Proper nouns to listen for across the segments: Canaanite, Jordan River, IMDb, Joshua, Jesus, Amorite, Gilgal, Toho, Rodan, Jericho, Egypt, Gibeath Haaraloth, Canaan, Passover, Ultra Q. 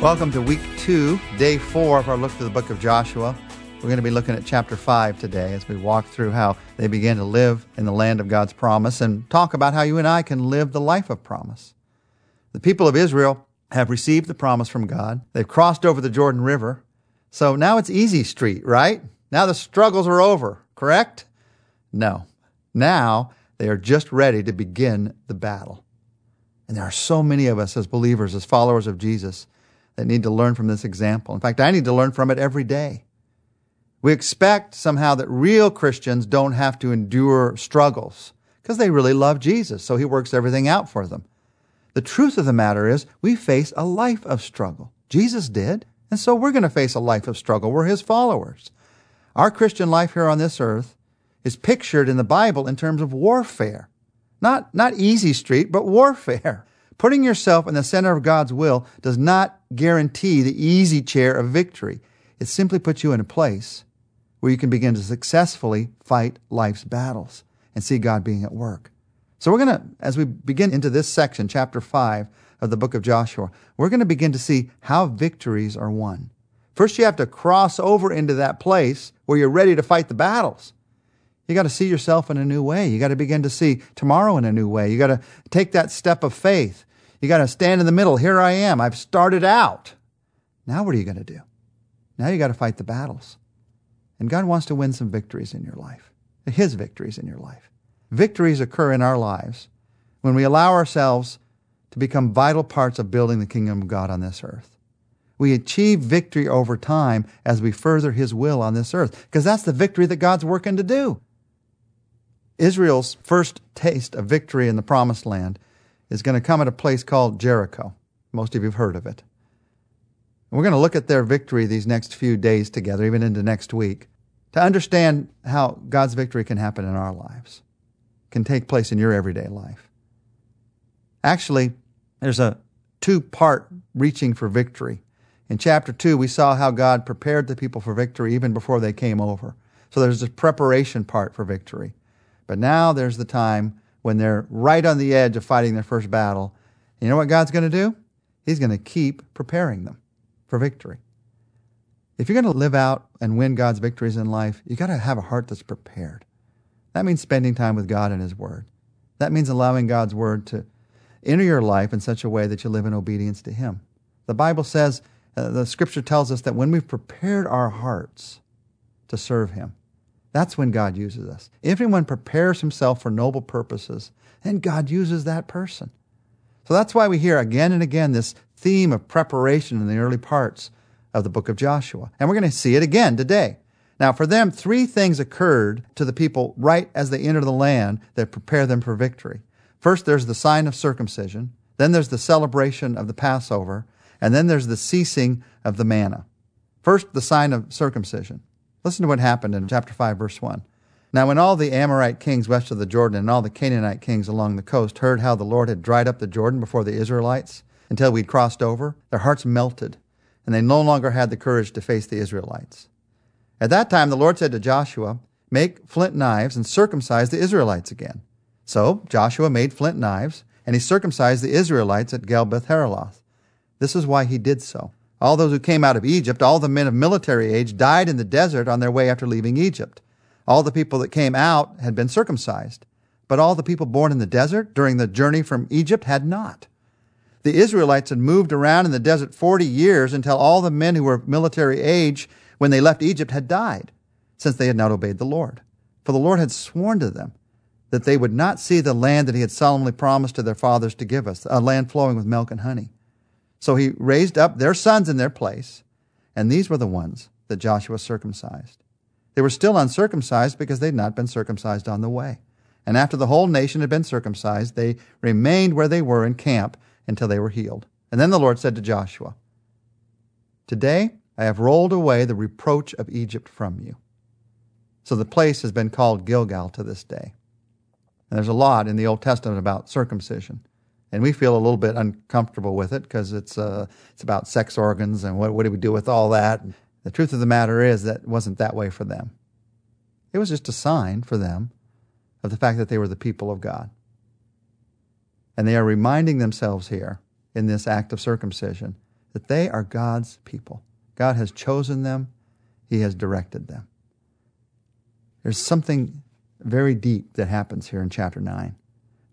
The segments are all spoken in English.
Welcome to week 2, day 4 of our look through the book of Joshua. We're going to be looking at chapter 5 today as we walk through how they began to live in the land of God's promise and talk about how you and I can live the life of promise. The people of Israel have received the promise from God. They've crossed over the Jordan River. So now it's easy street, right? Now the struggles are over, correct? No. Now they are just ready to begin the battle. And there are so many of us as believers, as followers of Jesus, that need to learn from this example. In fact, I need to learn from it every day. We expect somehow that real Christians don't have to endure struggles because they really love Jesus, so he works everything out for them. The truth of the matter is we face a life of struggle. Jesus did, and so we're going to face a life of struggle. We're his followers. Our Christian life here on this earth is pictured in the Bible in terms of warfare. Not easy street, but warfare. Putting yourself in the center of God's will does not guarantee the easy chair of victory. It simply puts you in a place where you can begin to successfully fight life's battles and see God being at work. So we're going to, as we begin into this section, chapter 5 of the book of Joshua, we're going to begin to see how victories are won. First, you have to cross over into that place where you're ready to fight the battles. You got to see yourself in a new way. You got to begin to see tomorrow in a new way. You got to take that step of faith. You got to stand in the middle. Here I am. I've started out. Now what are you going to do? Now you got to fight the battles. And God wants to win some victories in your life, his victories in your life. Victories occur in our lives when we allow ourselves to become vital parts of building the kingdom of God on this earth. We achieve victory over time as we further his will on this earth, because that's the victory that God's working to do. Israel's first taste of victory in the promised land is going to come at a place called Jericho. Most of you have heard of it. We're going to look at their victory these next few days together, even into next week, to understand how God's victory can happen in our lives, can take place in your everyday life. Actually, there's a 2-part reaching for victory. In chapter 2, we saw how God prepared the people for victory even before they came over. So there's this preparation part for victory. But now there's the time when they're right on the edge of fighting their first battle. You know what God's going to do? He's going to keep preparing them for victory. If you're going to live out and win God's victories in life, you got to have a heart that's prepared. That means spending time with God and his word. That means allowing God's word to enter your life in such a way that you live in obedience to him. The Bible says, the scripture tells us that when we've prepared our hearts to serve him, that's when God uses us. If anyone prepares himself for noble purposes, then God uses that person. So that's why we hear again and again this theme of preparation in the early parts of the book of Joshua. And we're going to see it again today. Now for them, 3 things occurred to the people right as they enter the land that prepare them for victory. First, there's the sign of circumcision. Then there's the celebration of the Passover. And then there's the ceasing of the manna. First, the sign of circumcision. Listen to what happened in chapter 5, verse 1. Now when all the Amorite kings west of the Jordan and all the Canaanite kings along the coast heard how the Lord had dried up the Jordan before the Israelites until we'd crossed over, their hearts melted, and they no longer had the courage to face the Israelites. At that time the Lord said to Joshua, "Make flint knives and circumcise the Israelites again." So Joshua made flint knives, and he circumcised the Israelites at Gibeath Haaraloth. This is why he did so. All those who came out of Egypt, all the men of military age, died in the desert on their way after leaving Egypt. All the people that came out had been circumcised, but all the people born in the desert during the journey from Egypt had not. The Israelites had moved around in the desert 40 years until all the men who were military age when they left Egypt had died, since they had not obeyed the Lord. For the Lord had sworn to them that they would not see the land that he had solemnly promised to their fathers to give us, a land flowing with milk and honey. So he raised up their sons in their place, and these were the ones that Joshua circumcised. They were still uncircumcised because they had not been circumcised on the way. And after the whole nation had been circumcised, they remained where they were in camp until they were healed. And then the Lord said to Joshua, "Today I have rolled away the reproach of Egypt from you." So the place has been called Gilgal to this day. And there's a lot in the Old Testament about circumcision. And we feel a little bit uncomfortable with it because it's about sex organs and what do we do with all that. And the truth of the matter is that it wasn't that way for them. It was just a sign for them of the fact that they were the people of God. And they are reminding themselves here in this act of circumcision that they are God's people. God has chosen them. He has directed them. There's something very deep that happens here in chapter 9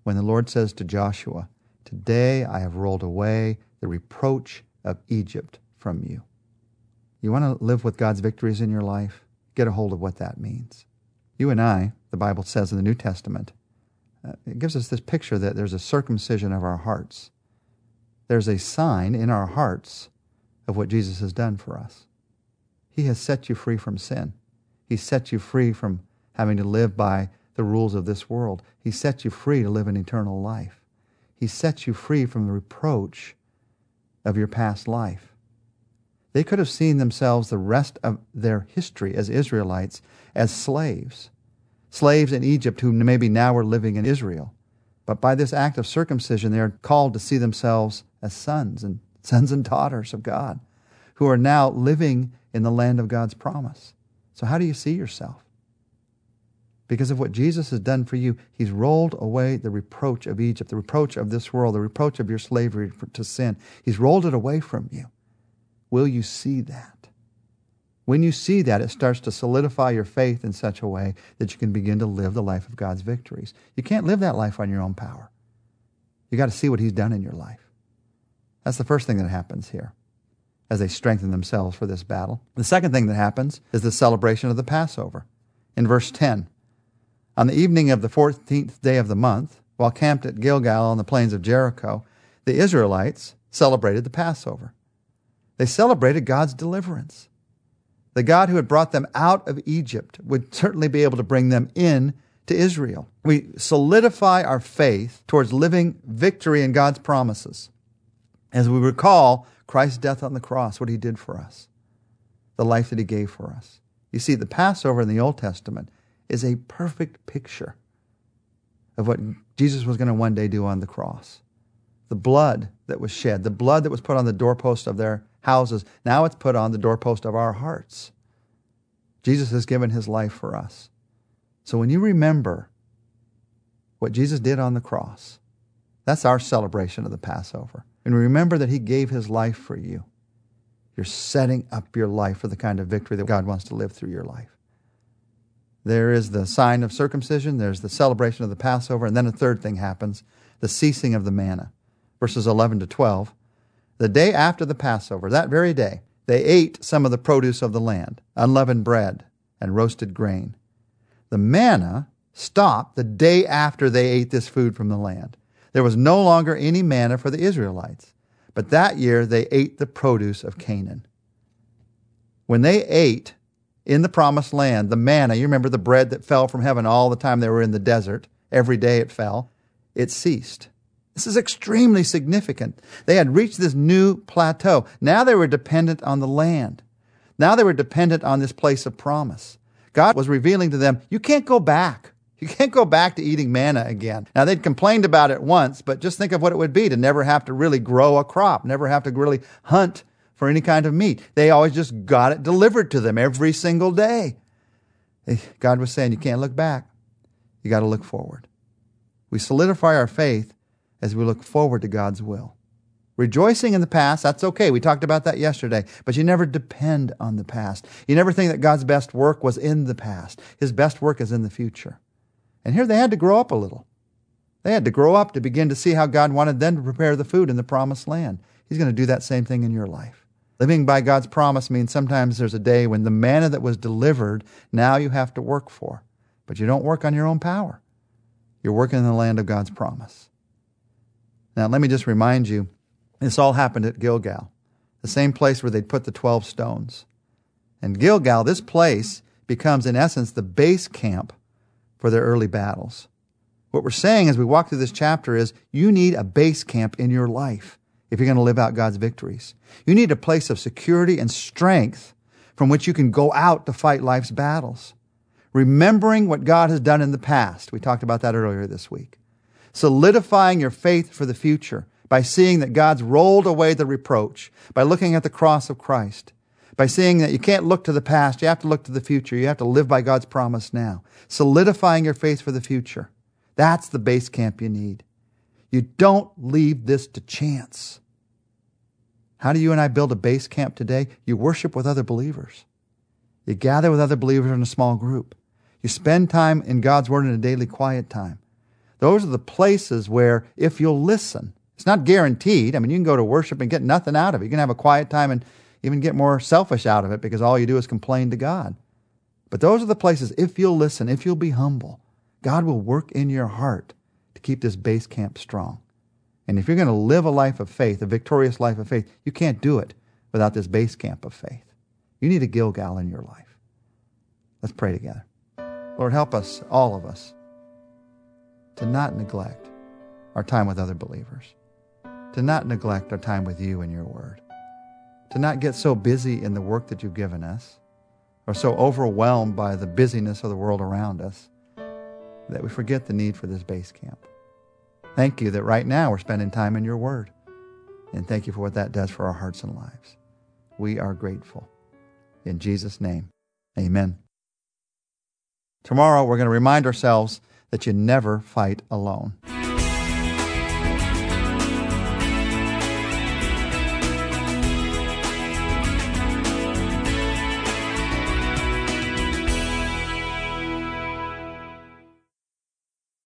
when the Lord says to Joshua, "Today I have rolled away the reproach of Egypt from you." You want to live with God's victories in your life? Get a hold of what that means. You and I, the Bible says in the New Testament, it gives us this picture that there's a circumcision of our hearts. There's a sign in our hearts of what Jesus has done for us. He has set you free from sin. He set you free from having to live by the rules of this world. He set you free to live an eternal life. He set you free from the reproach of your past life. They could have seen themselves the rest of their history as Israelites as slaves. Slaves in Egypt who maybe now are living in Israel. But by this act of circumcision, they are called to see themselves as sons and daughters of God who are now living in the land of God's promise. So how do you see yourself? Because of what Jesus has done for you, He's rolled away the reproach of Egypt, the reproach of this world, the reproach of your slavery to sin. He's rolled it away from you. Will you see that? When you see that, it starts to solidify your faith in such a way that you can begin to live the life of God's victories. You can't live that life on your own power. You got to see what He's done in your life. That's the first thing that happens here as they strengthen themselves for this battle. The second thing that happens is the celebration of the Passover. In verse 10, on the evening of the 14th day of the month, while camped at Gilgal on the plains of Jericho, the Israelites celebrated the Passover. They celebrated God's deliverance. The God who had brought them out of Egypt would certainly be able to bring them in to Israel. We solidify our faith towards living victory in God's promises as we recall Christ's death on the cross, what He did for us, the life that He gave for us. You see, the Passover in the Old Testament is a perfect picture of what Jesus was going to one day do on the cross. The blood that was shed, the blood that was put on the doorpost of their houses, now it's put on the doorpost of our hearts. Jesus has given His life for us. So when you remember what Jesus did on the cross, that's our celebration of the Passover. And remember that He gave His life for you. You're setting up your life for the kind of victory that God wants to live through your life. There is the sign of circumcision, there's the celebration of the Passover, and then a third thing happens, the ceasing of the manna. Verses 11 to 12, the day after the Passover, that very day, they ate some of the produce of the land, unleavened bread and roasted grain. The manna stopped the day after they ate this food from the land. There was no longer any manna for the Israelites, but that year they ate the produce of Canaan. When they ate in the promised land, the manna, you remember the bread that fell from heaven all the time they were in the desert, every day it fell, it ceased. This is extremely significant. They had reached this new plateau. Now they were dependent on the land. Now they were dependent on this place of promise. God was revealing to them, you can't go back. You can't go back to eating manna again. Now they'd complained about it once, but just think of what it would be to never have to really grow a crop, never have to really hunt for any kind of meat. They always just got it delivered to them every single day. God was saying, you can't look back. You got to look forward. We solidify our faith as we look forward to God's will. Rejoicing in the past, that's okay. We talked about that yesterday. But you never depend on the past. You never think that God's best work was in the past. His best work is in the future. And here they had to grow up a little. They had to grow up to begin to see how God wanted them to prepare the food in the promised land. He's going to do that same thing in your life. Living by God's promise means sometimes there's a day when the manna that was delivered, now you have to work for. But you don't work on your own power. You're working in the land of God's promise. Now, let me just remind you, this all happened at Gilgal, the same place where they'd put the 12 stones. And Gilgal, this place, becomes in essence the base camp for their early battles. What we're saying as we walk through this chapter is you need a base camp in your life if you're going to live out God's victories. You need a place of security and strength from which you can go out to fight life's battles. Remembering what God has done in the past. We talked about that earlier this week. Solidifying your faith for the future by seeing that God's rolled away the reproach, by looking at the cross of Christ, by seeing that you can't look to the past, you have to look to the future, you have to live by God's promise now. Solidifying your faith for the future. That's the base camp you need. You don't leave this to chance. How do you and I build a base camp today? You worship with other believers. You gather with other believers in a small group. You spend time in God's Word in a daily quiet time. Those are the places where, if you'll listen, it's not guaranteed. I mean, you can go to worship and get nothing out of it. You can have a quiet time and even get more selfish out of it because all you do is complain to God. But those are the places, if you'll listen, if you'll be humble, God will work in your heart to keep this base camp strong. And if you're going to live a life of faith, a victorious life of faith, you can't do it without this base camp of faith. You need a Gilgal in your life. Let's pray together. Lord, help us, all of us, to not neglect our time with other believers, to not neglect our time with you and your word, to not get so busy in the work that you've given us or so overwhelmed by the busyness of the world around us that we forget the need for this base camp. Thank you that right now we're spending time in your word. And thank you for what that does for our hearts and lives. We are grateful. In Jesus' name, amen. Tomorrow we're going to remind ourselves that you never fight alone.